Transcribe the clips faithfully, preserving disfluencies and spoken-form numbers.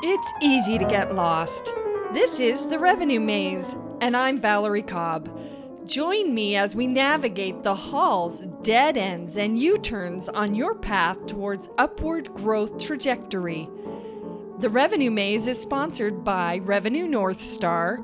It's easy to get lost. This is the Revenue Maze, and I'm Valerie Cobb. Join me as we navigate the halls, dead ends, and U-turns on your path towards upward growth trajectory. The Revenue Maze is sponsored by Revenue North Star,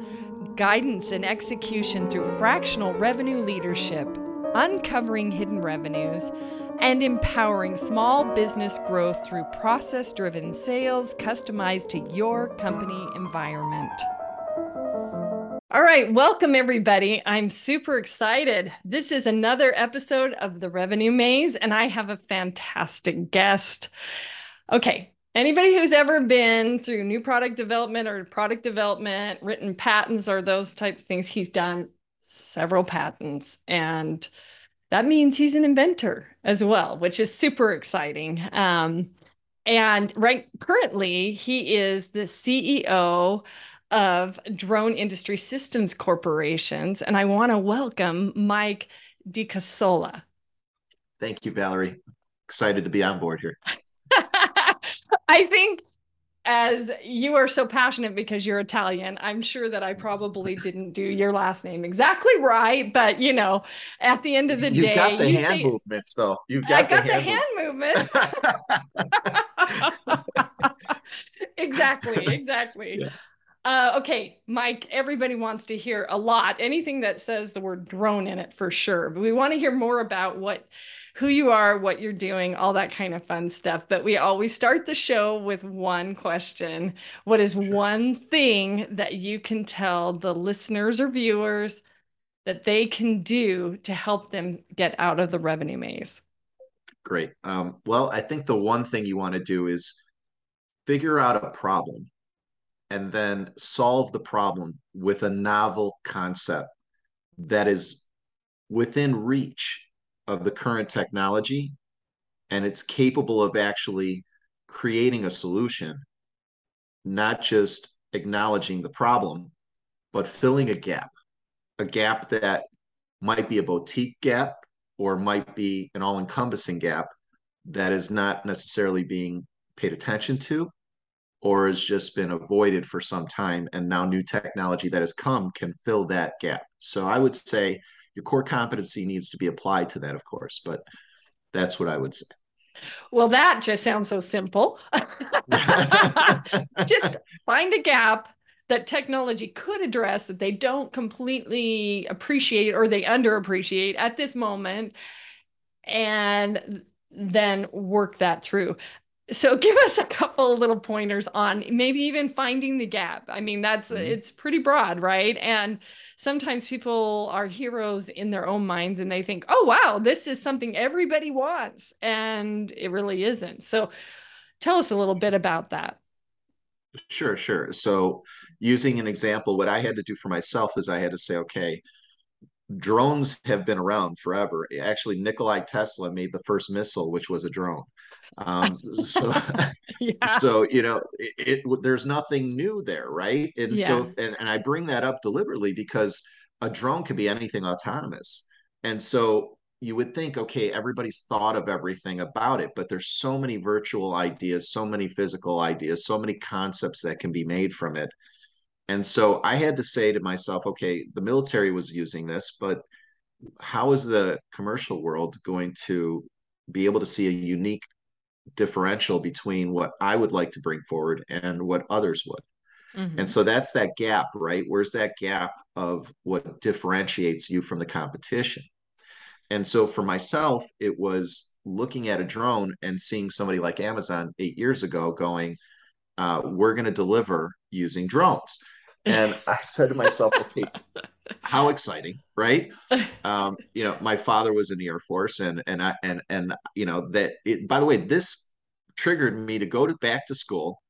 guidance and execution through fractional revenue leadership, uncovering hidden revenues, and empowering small business growth through process-driven sales customized to your company environment. All right, welcome everybody. I'm super excited. This is another episode of the Revenue Maze, and I have a fantastic guest. Okay, anybody who's ever been through new product development or product development, written patents or those types of things, he's done several patents, and that means he's an inventor as well, which is super exciting. Um, and right currently, he is the C E O of Drone Industry Systems Corporations, and I want to welcome Mike DiCosola. Thank you, Valerie. Excited to be on board here. I think as you are so passionate because you're Italian, I'm sure that I probably didn't do your last name exactly right. But, you know, at the end of the You've day, got the you hand see, movements, though. You've got I got the hand, hand movements. Exactly. Exactly. Yeah. Uh, okay, Mike, everybody wants to hear a lot. Anything that says the word drone in it, for sure. But we want to hear more about what, who you are, what you're doing, all that kind of fun stuff. But we always start the show with one question. What is sure. one thing that you can tell the listeners or viewers that they can do to help them get out of the revenue maze? Great. Um, well, I think the one thing you want to do is figure out a problem and then solve the problem with a novel concept that is within reach of the current technology, and it's capable of actually creating a solution, not just acknowledging the problem, but filling a gap, a gap that might be a boutique gap or might be an all-encompassing gap that is not necessarily being paid attention to, or has just been avoided for some time, and now new technology that has come can fill that gap. So I would say your core competency needs to be applied to that, of course, but that's what I would say. Well, that just sounds so simple. Just find a gap that technology could address that they don't completely appreciate or they underappreciate at this moment, and then work that through. So give us a couple of little pointers on maybe even finding the gap. I mean, that's mm-hmm. it's pretty broad, right? And sometimes people are heroes in their own minds and they think, oh, wow, this is something everybody wants. And it really isn't. So tell us a little bit about that. Sure, sure. So using an example, what I had to do for myself is I had to say, okay, drones have been around forever. Actually, Nikola Tesla made the first missile, which was a drone. Um, so, yeah. so, you know, it, it, there's nothing new there. Right. And yeah. so, and, and I bring that up deliberately because a drone could be anything autonomous. And so you would think, okay, everybody's thought of everything about it, but there's so many virtual ideas, so many physical ideas, so many concepts that can be made from it. And so I had to say to myself, okay, the military was using this, but how is the commercial world going to be able to see a unique differential between what I would like to bring forward and what others would? Mm-hmm. And so that's that gap, right? Where's that gap of what differentiates you from the competition? And so for myself, it was looking at a drone and seeing somebody like Amazon eight years ago going, uh, we're going to deliver using drones. And I said to myself, okay, how exciting, right? Um, you know, my father was in the Air Force, and and I and and you know that. It, by the way, this triggered me to go to back to school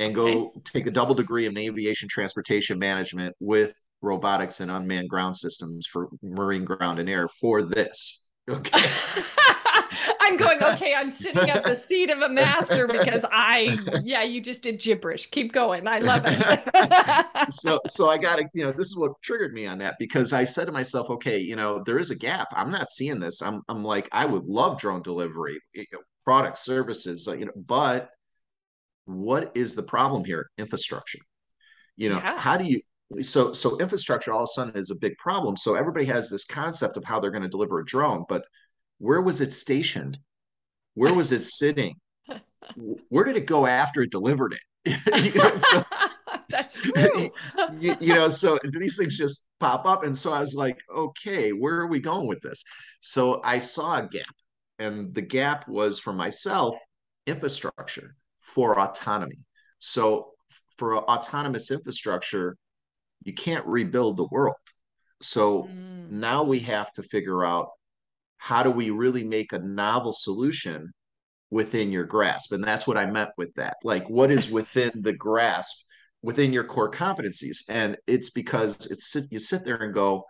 and go okay. take a double degree in aviation transportation management with robotics and unmanned ground systems for marine ground and air for this. Okay. I'm going, okay, I'm sitting at the seat of a master because I, yeah, you just did gibberish. Keep going. I love it. so so I got to, you know, this is what triggered me on that, because I said to myself, okay, you know, there is a gap. I'm not seeing this. I'm I'm like, I would love drone delivery, you know, product services, you know, but what is the problem here? Infrastructure. You know, yeah. how do you, so, so infrastructure all of a sudden is a big problem. So everybody has this concept of how they're going to deliver a drone, but where was it stationed? Where was it sitting? Where did it go after it delivered it? You know, so, that's true. you, you know, so these things just pop up. And so I was like, okay, where are we going with this? So I saw a gap, and the gap was, for myself, infrastructure for autonomy. So for autonomous infrastructure, you can't rebuild the world. So mm. now we have to figure out, how do we really make a novel solution within your grasp? And that's what I meant with that. Like, what is within the grasp, within your core competencies? And it's because it's you sit there and go,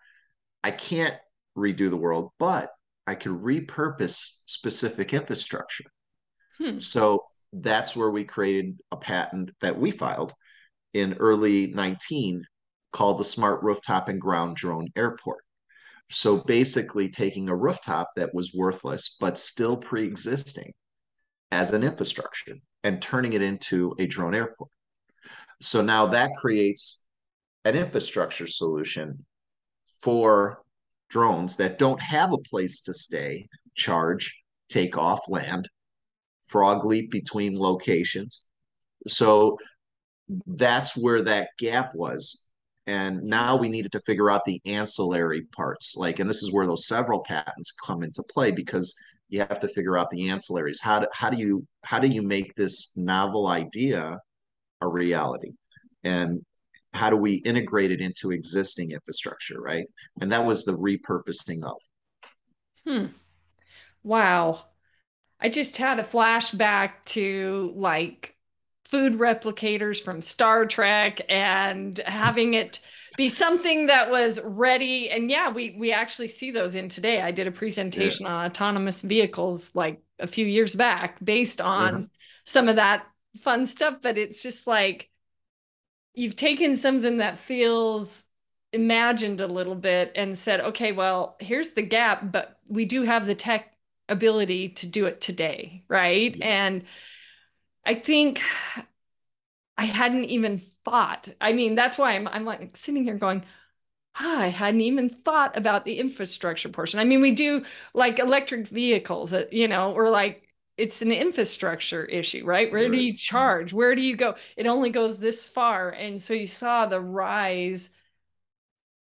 I can't redo the world, but I can repurpose specific infrastructure. Hmm. So that's where we created a patent that we filed in early nineteen called the Smart Rooftop and Ground Drone Airport. So basically taking a rooftop that was worthless, but still pre-existing as an infrastructure, and turning it into a drone airport. So now that creates an infrastructure solution for drones that don't have a place to stay, charge, take off, land, frog leap between locations. So that's where that gap was. And now we needed to figure out the ancillary parts. Like, and this is where those several patents come into play, because you have to figure out the ancillaries. How do, how do you, how do you make this novel idea a reality? And how do we integrate it into existing infrastructure, right? And that was the repurposing of. Hmm. Wow. I just had a flashback to, like, food replicators from Star Trek, and having it be something that was ready. And yeah, we we actually see those in today. I did a presentation yeah. on autonomous vehicles like a few years back based on mm-hmm. some of that fun stuff. But it's just like, you've taken something that feels imagined a little bit and said, okay, well, here's the gap, but we do have the tech ability to do it today, right? Yes. And I think I hadn't even thought. I mean, that's why I'm I'm like sitting here going, ah, I hadn't even thought about the infrastructure portion. I mean, we do like electric vehicles, you know, or like it's an infrastructure issue, right? Where do you charge? Where do you go? It only goes this far. And so you saw the rise,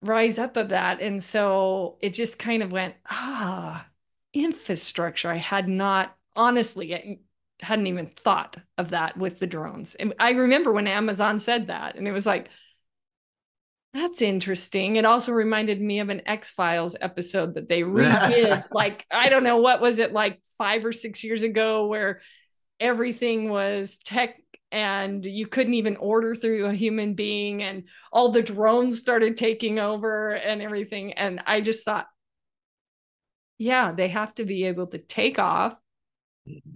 rise up of that. And so it just kind of went, ah, infrastructure. I had not, honestly, it, hadn't even thought of that with the drones. And I remember when Amazon said that, and it was like, that's interesting. It also reminded me of an X-Files episode that they redid. Like, I don't know, what was it, like five or six years ago, where everything was tech and you couldn't even order through a human being, and all the drones started taking over and everything. And I just thought, yeah, they have to be able to take off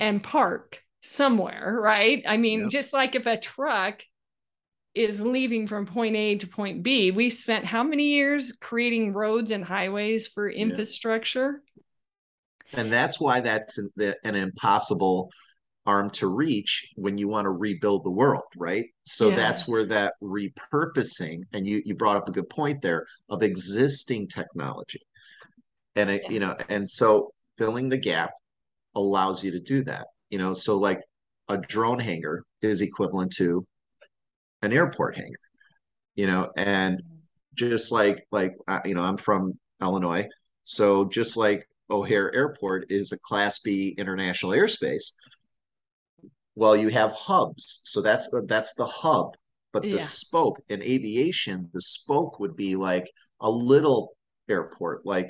and park somewhere, right? I mean, yeah. just like if a truck is leaving from point A to point B, we've spent how many years creating roads and highways for infrastructure? And that's why that's an, an impossible arm to reach when you want to rebuild the world, right? So yeah. that's where that repurposing, and you, you brought up a good point there, of existing technology. And, it, yeah. you know, and so filling the gap allows you to do that, you know. So like a drone hangar is equivalent to an airport hangar, you know. And just like like uh, you know, I'm from Illinois, so just like O'Hare Airport is a Class B international airspace, well, you have hubs, so that's that's the hub. But the yeah. spoke in aviation, the spoke would be like a little airport, like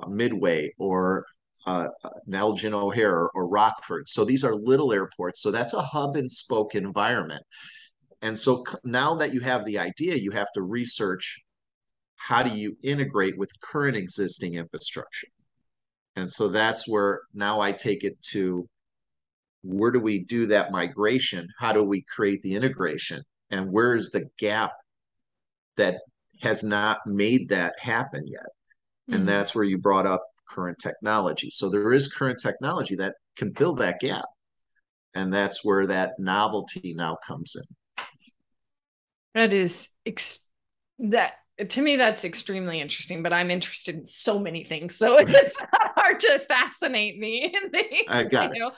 a Midway or Uh, Nelgin O'Hare or Rockford. So these are little airports. So that's a hub and spoke environment. And so now that you have the idea, you have to research, how do you integrate with current existing infrastructure? And so that's where now I take it to, where do we do that migration? How do we create the integration? And where is the gap that has not made that happen yet? Mm-hmm. And that's where you brought up current technology. So there is current technology that can fill that gap, And that's where that novelty now comes in. That is, ex- that to me, that's extremely interesting, but I'm interested in so many things. So it's not hard to fascinate me in things, I got you know? It.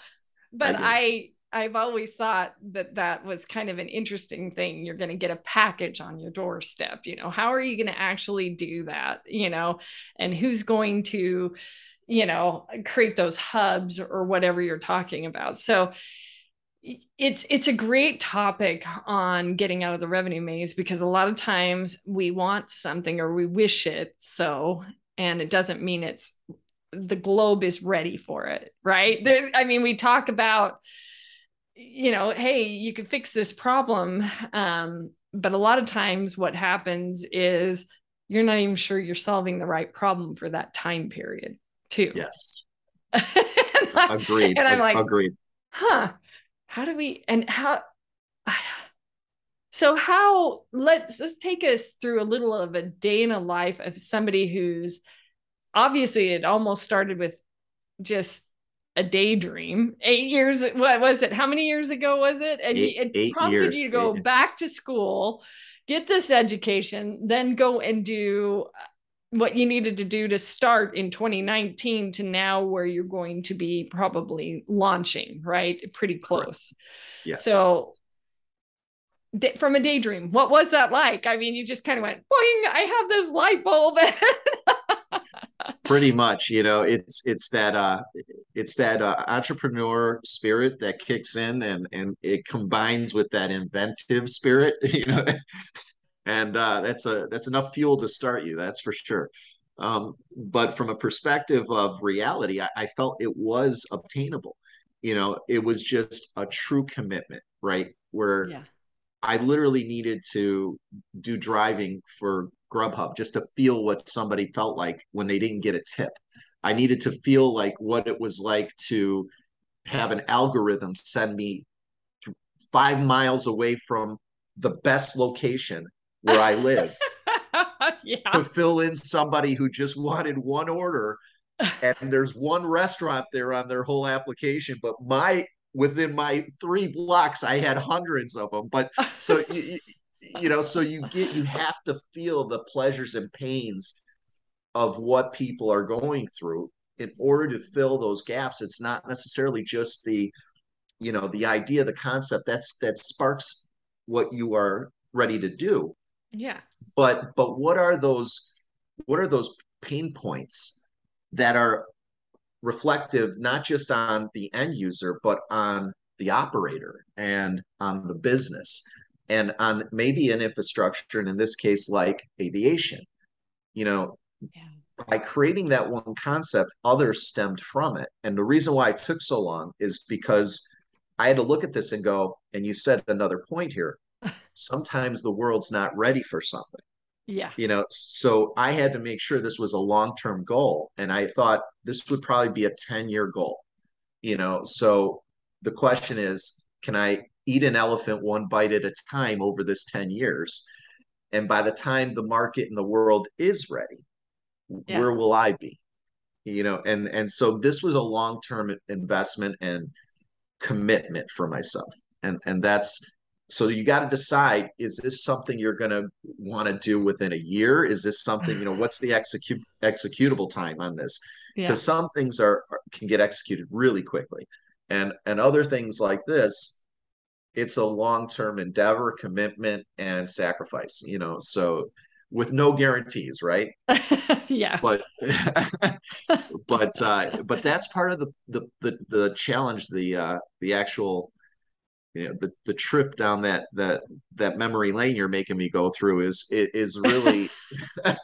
But I, I, I've always thought that that was kind of an interesting thing. You're going to get a package on your doorstep, you know, how are you going to actually do that, you know, and who's going to, you know, create those hubs or whatever you're talking about. So it's, it's a great topic on getting out of the revenue maze, because a lot of times we want something or we wish it so, and it doesn't mean it's, the globe is ready for it, right? There, I mean, we talk about, you know, hey, you can fix this problem. Um, but a lot of times what happens is you're not even sure you're solving the right problem for that time period too. Yes. and I, Agreed. And I'm like, Agreed. huh, how do we, and how, so how, let's, let's take us through a little of a day in a life of somebody who's, obviously, it almost started with just a daydream. Eight years, what was it? How many years ago was it? And eight, it eight prompted years, you to go back to school, get this education, then go and do what you needed to do to start in twenty nineteen to now where you're going to be probably launching, right? Pretty close. Yes. So from a daydream, what was that like? I mean, you just kind of went, boing, I have this light bulb. Pretty much, you know, it's it's that uh, it's that uh, entrepreneur spirit that kicks in, and and it combines with that inventive spirit, you know, and uh, that's a that's enough fuel to start you, that's for sure. Um, but from a perspective of reality, I, I felt it was obtainable. You know, it was just a true commitment, right? Where yeah. I literally needed to do driving for Grubhub just to feel what somebody felt like when they didn't get a tip. I needed to feel like what it was like to have an algorithm send me five miles away from the best location where I live yeah. to fill in somebody who just wanted one order. And there's one restaurant there on their whole application, but my within my three blocks, I had hundreds of them. But so you, you know, so you get, you have to feel the pleasures and pains of what people are going through in order to fill those gaps. It's not necessarily just the, you know, the idea, the concept that's, that sparks what you are ready to do. Yeah. But, but what are those, what are those pain points that are reflective, not just on the end user, but on the operator and on the business? And on maybe an infrastructure, and in this case, like aviation, you know, yeah. by creating that one concept, others stemmed from it. And the reason why it took so long is because I had to look at this and go, and you said another point here, sometimes the world's not ready for something. Yeah. You know, so I had to make sure this was a long-term goal. And I thought this would probably be a ten-year goal, you know? So the question is, can I eat an elephant one bite at a time over this ten years? And by the time the market in the world is ready, yeah. where will I be? You know, and, and so this was a long-term investment and commitment for myself. And, and that's, so you got to decide, is this something you're going to want to do within a year? Is this something, you know, what's the execute executable time on this? Because yeah. some things are, can get executed really quickly. And, and other things like this, it's a long-term endeavor, commitment, and sacrifice, you know, so with no guarantees, right? yeah. But, but, uh, but that's part of the, the, the, the challenge, the, uh, the actual, you know, the, the trip down that, that, that memory lane you're making me go through is, it is really, it,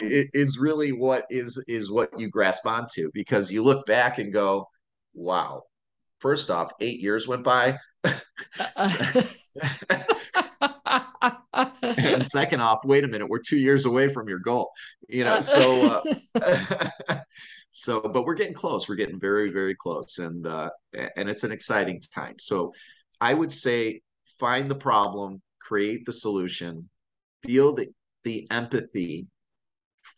it is really what is, is what you grasp onto, because you look back and go, wow. First off, eight years went by. And second off, wait a minute, we're two years away from your goal. You know, so, uh, so, but we're getting close. We're getting very, very close. And, uh, and it's an exciting time. So I would say, find the problem, create the solution, feel the, the empathy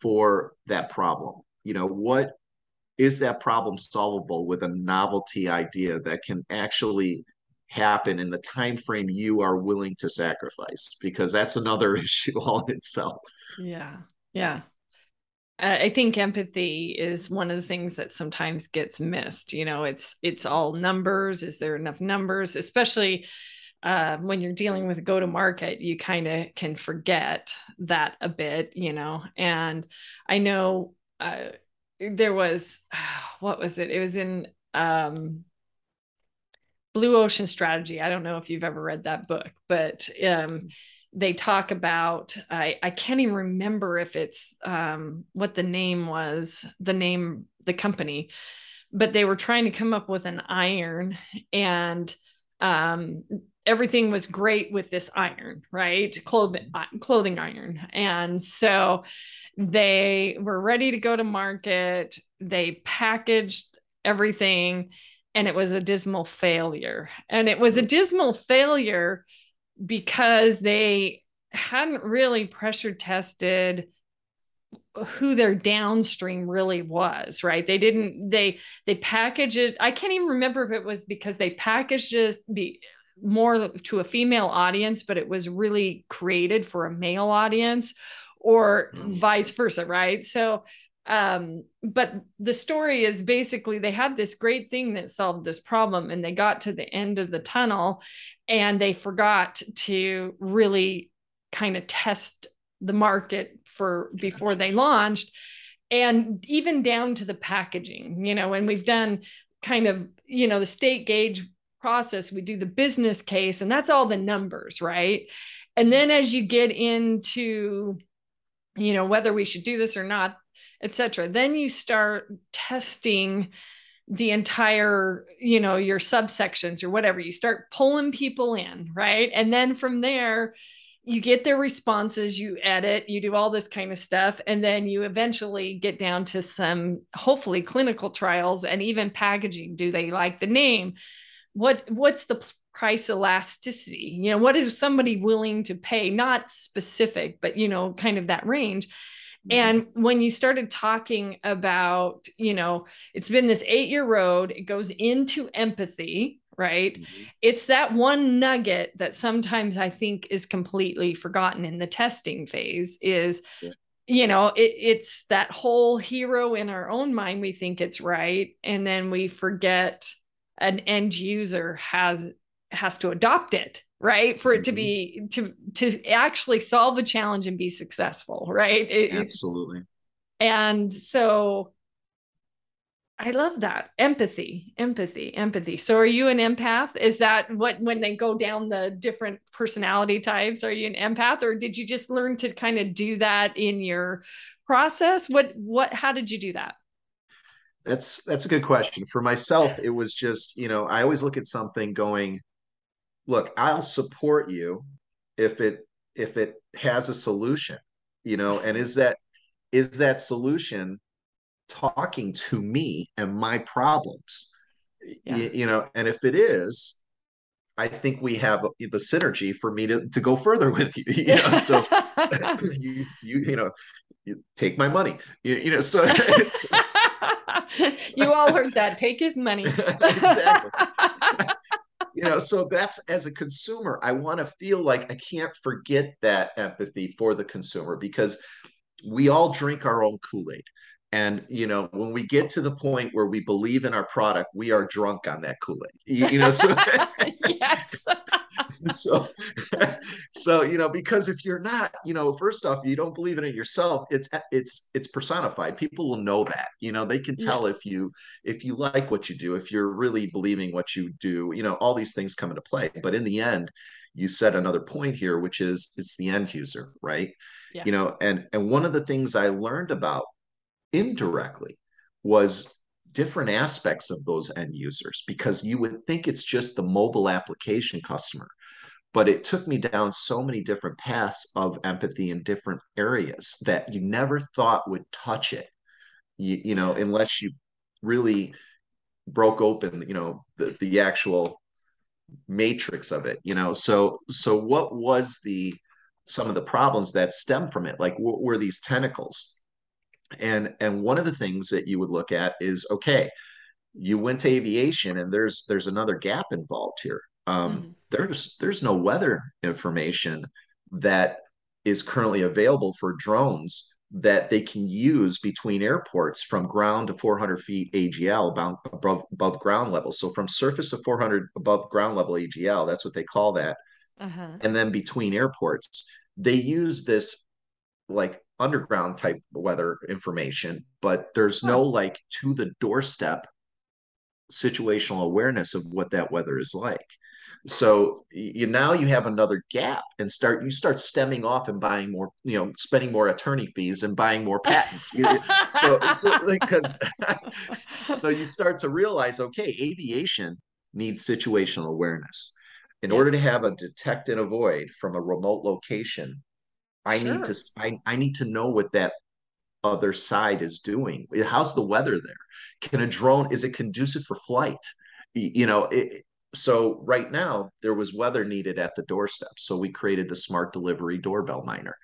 for that problem. You know, what, is that problem solvable with a novelty idea that can actually happen in the time frame you are willing to sacrifice? Because that's another issue all in itself. Yeah, yeah. I think empathy is one of the things that sometimes gets missed. You know, it's it's all numbers. Is there enough numbers? Especially uh, when you're dealing with go-to-market, you kind of can forget that a bit, you know. And I know uh, there was, what was it? It was in um, Blue Ocean Strategy. I don't know if you've ever read that book, but um they talk about, I, I can't even remember if it's um, what the name was, the name, the company, but they were trying to come up with an iron, and um, everything was great with this iron, right? Clothing, clothing iron. And so they were ready to go to market. They packaged everything, and it was a dismal failure. And it was a dismal failure because they hadn't really pressure tested who their downstream really was, right? They didn't, they, they packaged it. I can't even remember if it was because they packaged it be more to a female audience, but it was really created for a male audience, or mm-hmm. vice versa. Right. So, um, but the story is basically they had this great thing that solved this problem, and they got to the end of the tunnel and they forgot to really kind of test the market for before they launched, and even down to the packaging, you know, and we've done kind of, you know, the state gauge process, we do the business case, and that's all the numbers, right? And then as you get into, you know, whether we should do this or not, et cetera, then you start testing the entire, you know, your subsections or whatever. You start pulling people in, right? And then from there, you get their responses, you edit, you do all this kind of stuff. And then you eventually get down to some, hopefully, clinical trials and even packaging. Do they like the name? What, what's the price elasticity? You know, what is somebody willing to pay? Not specific, but, you know, kind of that range. And when you started talking about, you know, it's been this eight-year road, it goes into empathy, right? Mm-hmm. It's that one nugget that sometimes I think is completely forgotten in the testing phase is, yeah. you know, it, it's that whole hero in our own mind. We think it's right. And then we forget an end user has has to adopt it, right? For it to be, to, to actually solve a challenge and be successful, right? It, Absolutely. And so I love that. Empathy, empathy, empathy. So are you an empath? Is that what, when they go down the different personality types, are you an empath, or did you just learn to kind of do that in your process? What, what, how did you do that? That's, that's a good question. For myself, it was just, you know, I always look at something going, look, I'll support you if it if it has a solution, you know, and is that is that solution talking to me and my problems, yeah. you, you know, and if it is, I think we have the synergy for me to, to go further with you, you know, so you, you, you know, you take my money, you, you know, so it's, you all heard that, take his money. Exactly. You know, so that's, as a consumer, I want to feel like I can't forget that empathy for the consumer, because we all drink our own Kool-Aid. And, you know, when we get to the point where we believe in our product, we are drunk on that Kool-Aid, you, you know, so, yes. so, so, you know, because if you're not, you know, first off, you don't believe in it yourself. It's, it's, it's personified. People will know that, you know, they can tell yeah. if you, if you like what you do, if you're really believing what you do, you know, all these things come into play. But in the end, you said another point here, which is it's the end user, right? Yeah. You know, and, and one of the things I learned about indirectly was different aspects of those end users, because you would think it's just the mobile application customer, but it took me down so many different paths of empathy in different areas that you never thought would touch it, you, you know, unless you really broke open, you know, the, the actual matrix of it, you know, so, so what was the, some of the problems that stem from it? Like what were these tentacles? And, and one of the things that you would look at is, okay, you went to aviation, and there's, there's another gap involved here. Um, mm-hmm. There's, there's no weather information that is currently available for drones that they can use between airports from ground to four hundred feet A G L about, above, above ground level. So from surface to four hundred above ground level A G L, that's what they call that. Uh-huh. And then between airports, they use this like underground type weather information, but there's no like to the doorstep situational awareness of what that weather is like. So you now you have another gap, and start you start stemming off and buying more, you know, spending more attorney fees and buying more patents. so so because so you start to realize, okay, aviation needs situational awareness. In yeah. order to have a detect and avoid from a remote location, I sure. need to I, I need to know what that other side is doing. How's the weather there? Can a drone, is it conducive for flight? You know, it, so right now there was weather needed at the doorstep. So we created the Smart Delivery Doorbell Miner.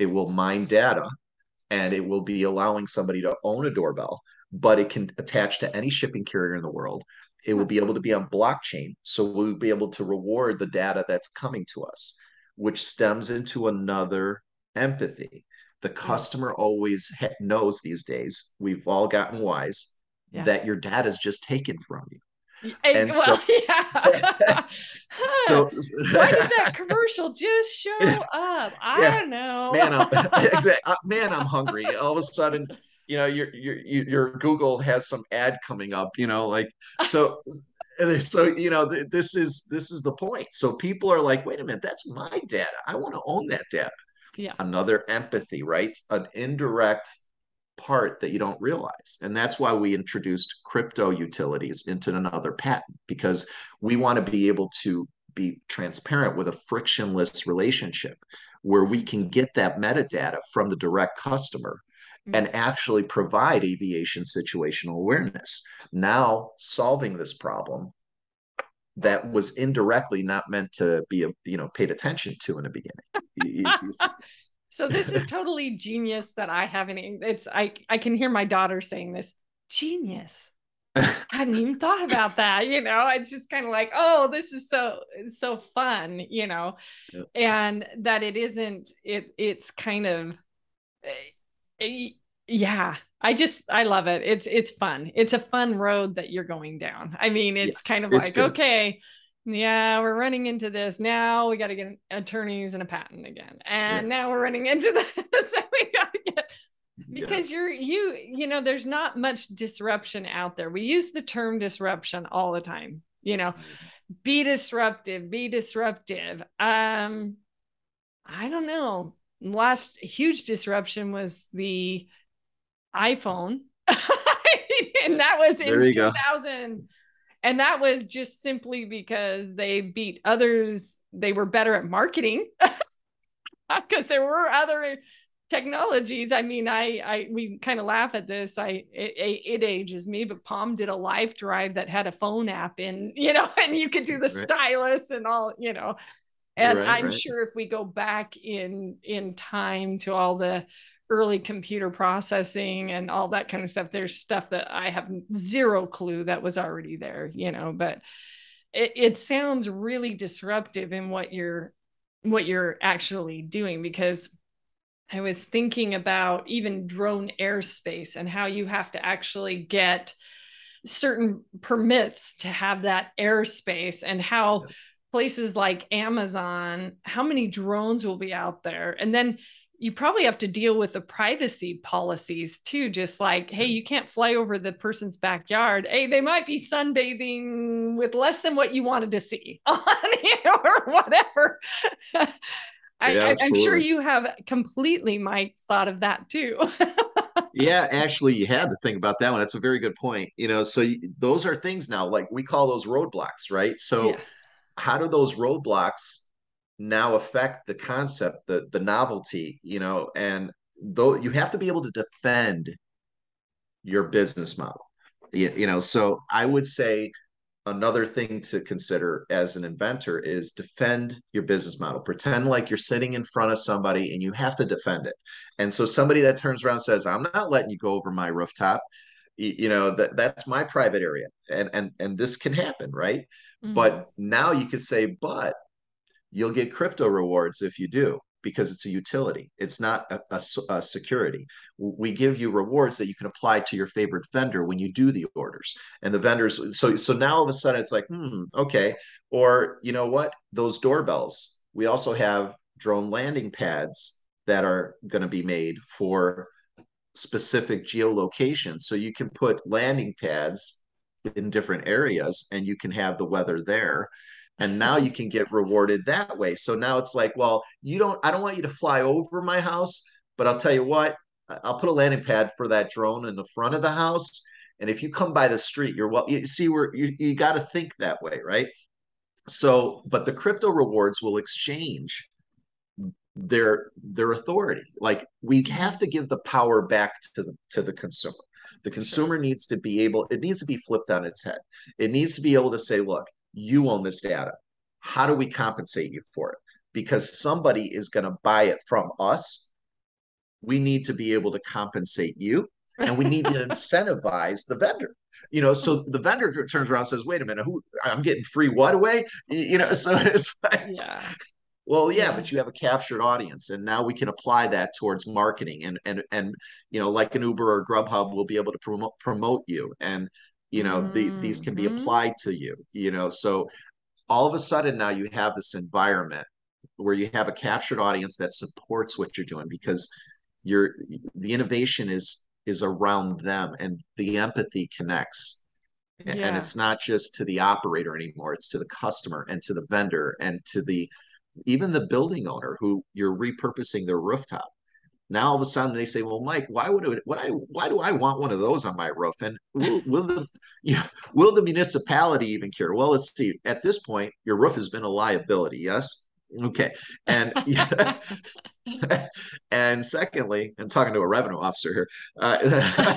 It will mine data, and it will be allowing somebody to own a doorbell, but it can attach to any shipping carrier in the world. It will be able to be on blockchain. So we'll be able to reward the data that's coming to us, which stems into another empathy. The customer yeah. always ha- knows these days, we've all gotten wise, yeah. that your data is just taken from you. And, and well, so, yeah. so, why did that commercial just show up? I yeah. don't know. man, I'm, exactly, man, I'm hungry. All of a sudden, you know, your your your Google has some ad coming up. You know, like so, so you know, th- this is this is the point. So people are like, wait a minute, that's my data. I want to own that data. Yeah. Another empathy, right? An indirect part that you don't realize. And that's why we introduced crypto utilities into another patent, because we want to be able to be transparent with a frictionless relationship where we can get that metadata from the direct customer mm-hmm. and actually provide aviation situational awareness. Now solving this problem that was indirectly not meant to be, you know, paid attention to in the beginning. So this is totally genius that I haven't, it's, I, I can hear my daughter saying this, genius. I hadn't even thought about that. You know, it's just kind of like, oh, this is so, so fun, you know, yeah. and that it isn't, it, it's kind of, yeah, I just, I love it. It's, it's fun. It's a fun road that you're going down. I mean, it's yes, kind of it's like, good. okay, yeah, we're running into this. Now we got to get attorneys and a patent again. And yeah. now we're running into this. And we gotta get, because yeah. you're, you, you know, there's not much disruption out there. We use the term disruption all the time, you know, be disruptive, be disruptive. Um, I don't know. Last huge disruption was the iPhone. And that was in two thousand. Go. And that was just simply because they beat others. They were better at marketing because there were other technologies. I mean, I, I, we kind of laugh at this. I, it, it ages me, but Palm did a LifeDrive that had a phone app in, you know, and you could do the right. stylus and all, you know, and right, I'm right. sure if we go back in, in time to all the early computer processing and all that kind of stuff, there's stuff that I have zero clue that was already there, you know, but it, it sounds really disruptive in what you're, what you're actually doing, because I was thinking about even drone airspace and how you have to actually get certain permits to have that airspace, and how places like Amazon, how many drones will be out there. And then you probably have to deal with the privacy policies too. Just like, hey, you can't fly over the person's backyard. Hey, they might be sunbathing with less than what you wanted to see on it or whatever. Yeah, I, I'm sure you have completely, Mike, thought of that too. Yeah, actually you had to think about that one. That's a very good point. You know, so you, those are things now, like we call those roadblocks, right? So yeah. how do those roadblocks now affect the concept, the the novelty, you know, and though you have to be able to defend your business model, you, you know, so I would say another thing to consider as an inventor is defend your business model. Pretend like you're sitting in front of somebody and you have to defend it. And so somebody that turns around and says, I'm not letting you go over my rooftop, you know, that that's my private area. And, and, and this can happen, right? Mm-hmm. But now you could say, but you'll get crypto rewards if you do, because it's a utility. It's not a, a, a security. We give you rewards that you can apply to your favorite vendor when you do the orders. And the vendors, so so now all of a sudden it's like, hmm, okay. Or you know what? Those doorbells, we also have drone landing pads that are going to be made for specific geolocations. So you can put landing pads in different areas and you can have the weather there. And now you can get rewarded that way. So now it's like, well, you don't, I don't want you to fly over my house, but I'll tell you what, I'll put a landing pad for that drone in the front of the house. And if you come by the street, you're well, you see where you, you got to think that way. Right. So, but the crypto rewards will exchange their, their authority. Like we have to give the power back to the, to the consumer. The consumer needs to be able, it needs to be flipped on its head. It needs to be able to say, look, you own this data. How do we compensate you for it? Because somebody is going to buy it from us. We need to be able to compensate you, and we need to incentivize the vendor. You know, so the vendor turns around and says, "Wait a minute, who? I'm getting free what away?" You know, so it's like, yeah. Well, yeah, yeah, but you have a captured audience, and now we can apply that towards marketing, and and and you know, like an Uber or Grubhub, we'll be able to promote promote you and. You know, the, these can be applied to you, you know, so all of a sudden now you have this environment where you have a captured audience that supports what you're doing, because you're, the innovation is is around them, and the empathy connects. And, yeah. and it's not just to the operator anymore. It's to the customer and to the vendor and to the even the building owner who you're repurposing their rooftop. Now all of a sudden they say, "Well, Mike, why would it, what I why do I want one of those on my roof?" And will, will the you know, will the municipality even care? Well, let's see. At this point, your roof has been a liability. Yes, okay. And and secondly, I'm talking to a revenue officer here. Uh,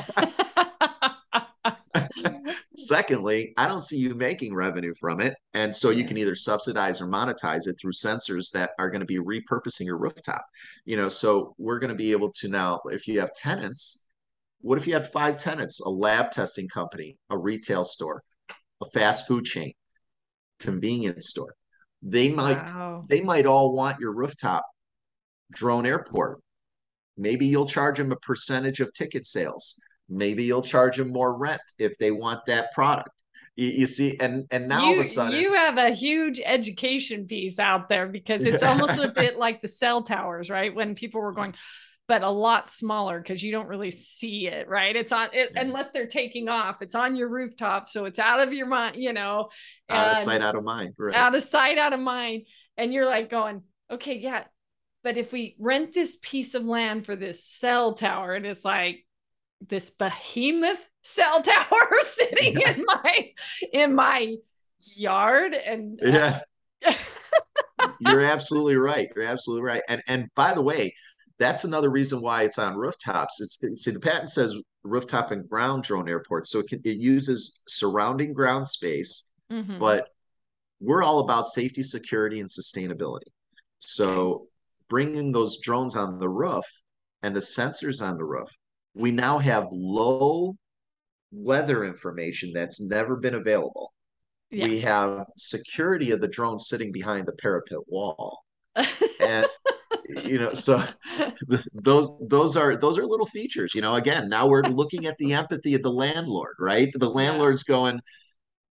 secondly, I don't see you making revenue from it, and so you can either subsidize or monetize it through sensors that are going to be repurposing your rooftop. You know, so we're going to be able to now, if you have tenants, what if you had five tenants? A lab testing company, a retail store, a fast food chain, convenience store. They might wow. they might all want your rooftop drone airport. Maybe you'll charge them a percentage of ticket sales. Maybe you'll charge them more rent if they want that product. You, you see, and and now you, all of a sudden you have a huge education piece out there, because it's almost a bit like the cell towers, right? When people were going, but a lot smaller, because you don't really see it, right? It's on it, unless they're taking off. It's on your rooftop, so it's out of your mind, you know. Out of sight, out of mind. Right. Out of sight, out of mind, and you're like going, okay, yeah, but if we rent this piece of land for this cell tower, and it's like. This behemoth cell tower sitting yeah. in my in my yard, and yeah, uh... you're absolutely right. You're absolutely right. And and by the way, that's another reason why it's on rooftops. It's, it's see, the patent says rooftop and ground drone airport, so it can, it uses surrounding ground space. Mm-hmm. But we're all about safety, security, and sustainability. So bringing those drones on the roof and the sensors on the roof. We now have low weather information that's never been available. Yeah. We have security of the drone sitting behind the parapet wall. And, you know, so th- those those are those are little features. You know, again, now we're looking at the empathy of the landlord, right? The landlord's going,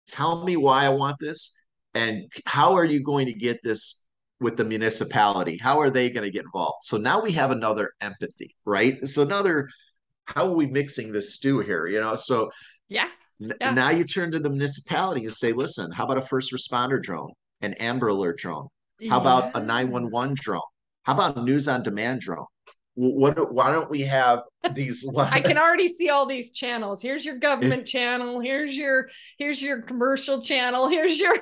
tell me why I want this. And how are you going to get this with the municipality? How are they going to get involved? So now we have another empathy, right? So another... how are we mixing this stew here? You know, so yeah. yeah. Now you turn to the municipality and say, listen, how about a first responder drone, an Amber Alert drone? How yeah. about a nine one one drone? How about a news on demand drone? What? Why don't we have these? I can already see all these channels. Here's your government channel. Here's your here's your commercial channel. Here's your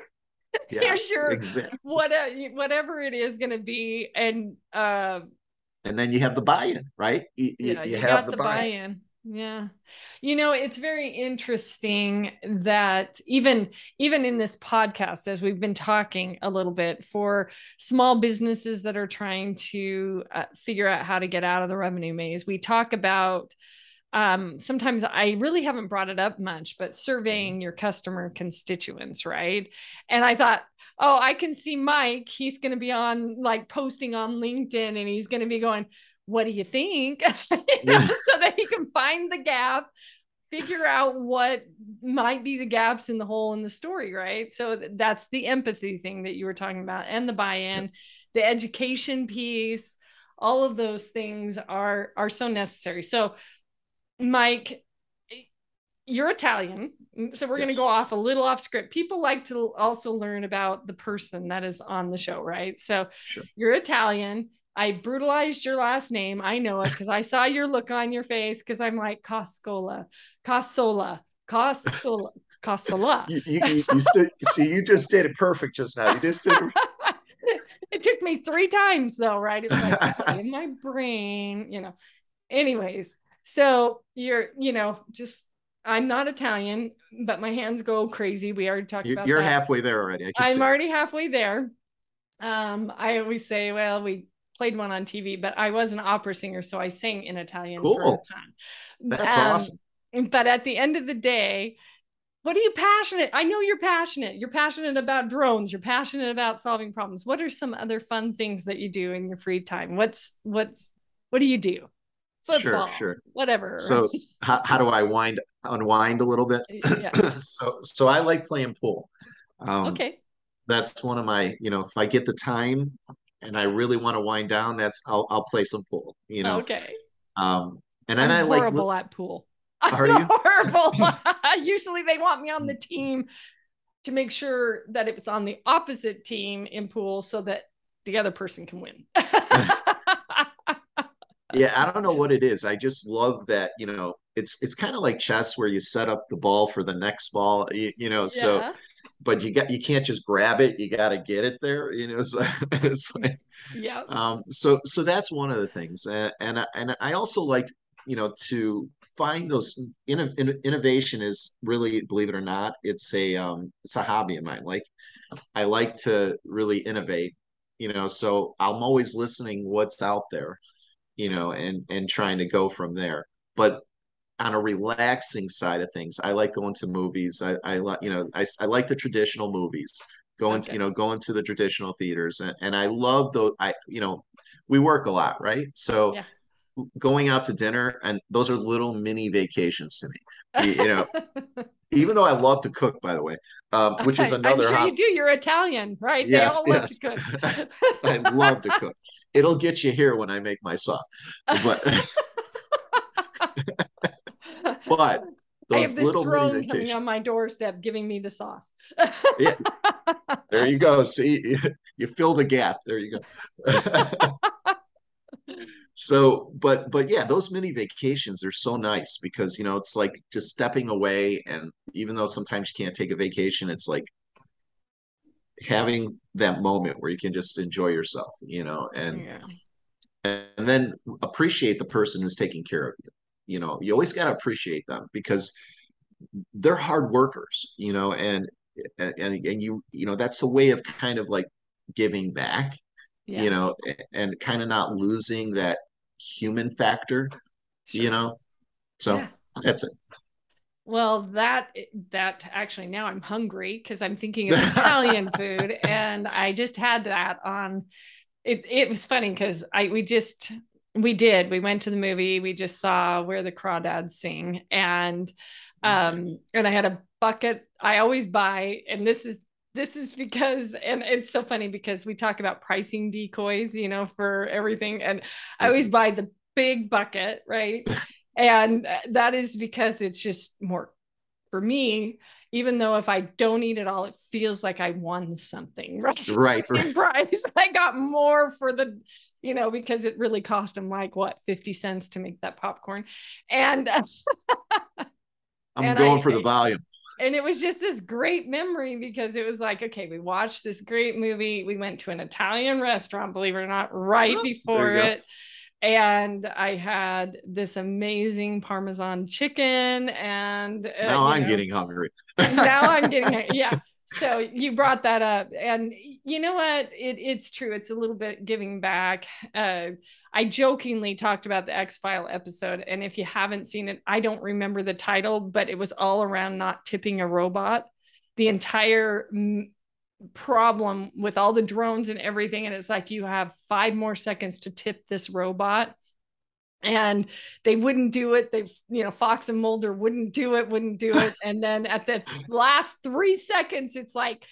yeah, here's your exactly. whatever whatever it is going to be, and. Uh, And then you have the buy-in, right? You, yeah, you, you have got the, the buy-in. buy-in. Yeah. You know, it's very interesting that even, even in this podcast, as we've been talking a little bit, for small businesses that are trying to uh, figure out how to get out of the revenue maze, we talk about Um, sometimes I really haven't brought it up much, but surveying your customer constituents, right? And I thought, oh, I can see Mike, he's going to be on like posting on LinkedIn and he's going to be going, what do you think? you yeah. know, so that he can find the gap, figure out what might be the gaps in the hole in the story, right? So th- that's the empathy thing that you were talking about, and the buy-in, yeah. the education piece, all of those things are, are so necessary. So Mike, you're Italian, so we're yes. going to go off a little off script. People like to also learn about the person that is on the show, right? So sure. You're Italian. I brutalized your last name. I know it because I saw your look on your face, because I'm like, Coscola, Cosola, Cosola, Cosola. you, you, you still, see, you just did it perfect just now. You just did it. It took me three times though, right? It was like in my brain, you know. Anyways. So you're, you know, just, I'm not Italian, but my hands go crazy. We already talked you're, about You're that. halfway there already. I can I'm see. already halfway there. Um, I always say, well, we played one on T V, but I was an opera singer, so I sang in Italian cool. for a time. That's um, awesome. But at the end of the day, what are you passionate? I know you're passionate. You're passionate about drones. You're passionate about solving problems. What are some other fun things that you do in your free time? What's, what's, what do you do? Football, sure, sure. Whatever. So how, how do I wind unwind a little bit? Yeah. so so I like playing pool. Um, okay. That's one of my, you know, if I get the time and I really want to wind down, that's I'll I'll play some pool, you know. Okay. Um and then I'm I like horrible at pool. Are I'm you? Horrible. Usually they want me on the team to make sure that it's on the opposite team in pool so that the other person can win. Yeah, I don't know what it is. I just love that, you know, it's it's kind of like chess where you set up the ball for the next ball, you, you know, yeah. so, but you got, you can't just grab it. You got to get it there, you know, so it's like, yeah. Um, so, so that's one of the things. And, and, I, and I also like, you know, to find those in, in, innovation is really, believe it or not, it's a, um, it's a hobby of mine. Like I like to really innovate, you know, so I'm always listening what's out there, you know, and, and trying to go from there. But on a relaxing side of things, I like going to movies. I, I like, you know, I, I like the traditional movies, going, okay. to, you know, going to the traditional theaters. And, and I love those, I, you know, we work a lot, right? So yeah. going out to dinner, and those are little mini vacations to me, you, you know, even though I love to cook, by the way, um, which is another. I'm sure hobby. You do. You're Italian, right? Yes, they all yes. love to cook. I love to cook. It'll get you here when I make my sauce, but but those I have this little drone coming on my doorstep giving me the sauce. Yeah. There you go. See, you fill the gap. There you go. So, but but yeah, those mini vacations are so nice because you know it's like just stepping away, and even though sometimes you can't take a vacation, it's like having that moment where you can just enjoy yourself, you know, and yeah. and then appreciate the person who's taking care of you. You know, you always got to appreciate them because they're hard workers, you know, and and and you you know that's a way of kind of like giving back, yeah. you know, and kind of not losing that human factor, sure. you know. So yeah. that's it. Well, that that actually now I'm hungry because I'm thinking of Italian food, and I just had that on. It it was funny because I we just we did we went to the movie. We just saw Where the Crawdads Sing, and um and I had a bucket. I always buy, and this is this is because and it's so funny because we talk about pricing decoys, you know, for everything, and I always buy the big bucket, right? And that is because it's just more for me, even though if I don't eat it all, it feels like I won something, right? Right. right. Price. I got more for the, you know, because it really cost them like what, fifty cents to make that popcorn. And uh, I'm and going I, for the volume. And it was just this great memory because it was like, okay, we watched this great movie. We went to an Italian restaurant, believe it or not, right oh, before it. Go. And I had this amazing Parmesan chicken, and uh, now I'm know, getting hungry. now I'm getting hungry. Yeah. So you brought that up, and you know what? It, it's true. It's a little bit giving back. Uh, I jokingly talked about the X-File episode, and if you haven't seen it, I don't remember the title, but it was all around not tipping a robot. The entire m- problem with all the drones and everything, and it's like, you have five more seconds to tip this robot, and they wouldn't do it. They, you know, Fox and Mulder wouldn't do it, wouldn't do it. And then at the last three seconds, it's like,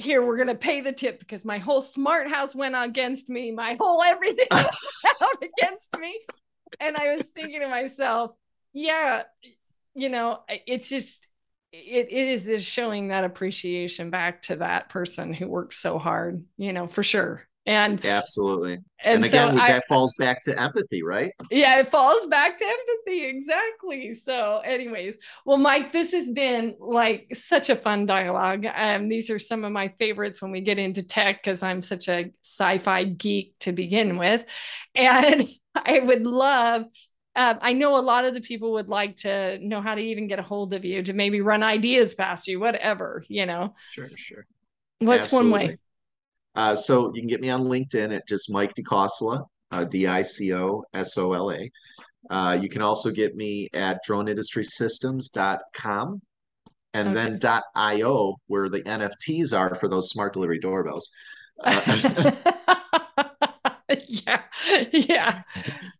here, we're going to pay the tip because my whole smart house went against me. My whole everything went out against me. And I was thinking to myself, yeah, you know, it's just, it, it is is showing that appreciation back to that person who works so hard, you know, for sure. And absolutely. And, and again, so I, that falls back to empathy, right? Yeah, it falls back to empathy. Exactly. So anyways, well, Mike, this has been like such a fun dialogue. Um, these are some of my favorites when we get into tech, because I'm such a sci-fi geek to begin with. And I would love, uh, I know a lot of the people would like to know how to even get a hold of you, to maybe run ideas past you, whatever, you know. Sure, sure. What's absolutely one way? Uh, so you can get me on LinkedIn at just Mike DiCosola, uh, D I C O S O L A. Uh, you can also get me at drone industry systems dot com, and okay, then .io, where the N F Ts are for those smart delivery doorbells. Uh, yeah, yeah,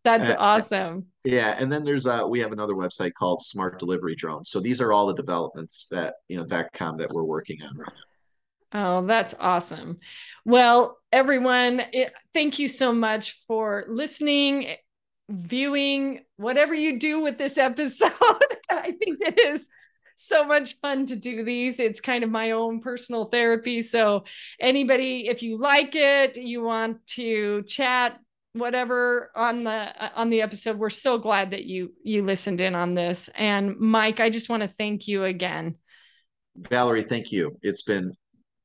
that's uh, awesome. Yeah, and then there's uh we have another website called Smart Delivery Drones. So these are all the developments that, you know, .com that we're working on right now. Oh, that's awesome. Well, everyone, it, thank you so much for listening, viewing, whatever you do with this episode. I think it is so much fun to do these. It's kind of my own personal therapy. So anybody, if you like it, you want to chat, whatever, on the on the episode, we're so glad that you you listened in on this. And Mike, I just want to thank you again. Valerie, thank you. It's been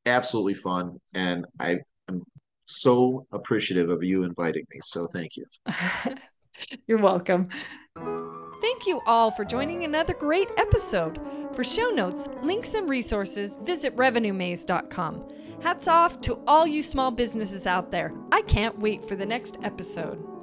absolutely fun, and I am so appreciative of you inviting me, so thank you. You're welcome. Thank you all for joining another great episode. For show notes, links, and resources, visit revenue maze dot com. Hats off to all you small businesses out there. I can't wait for the next episode.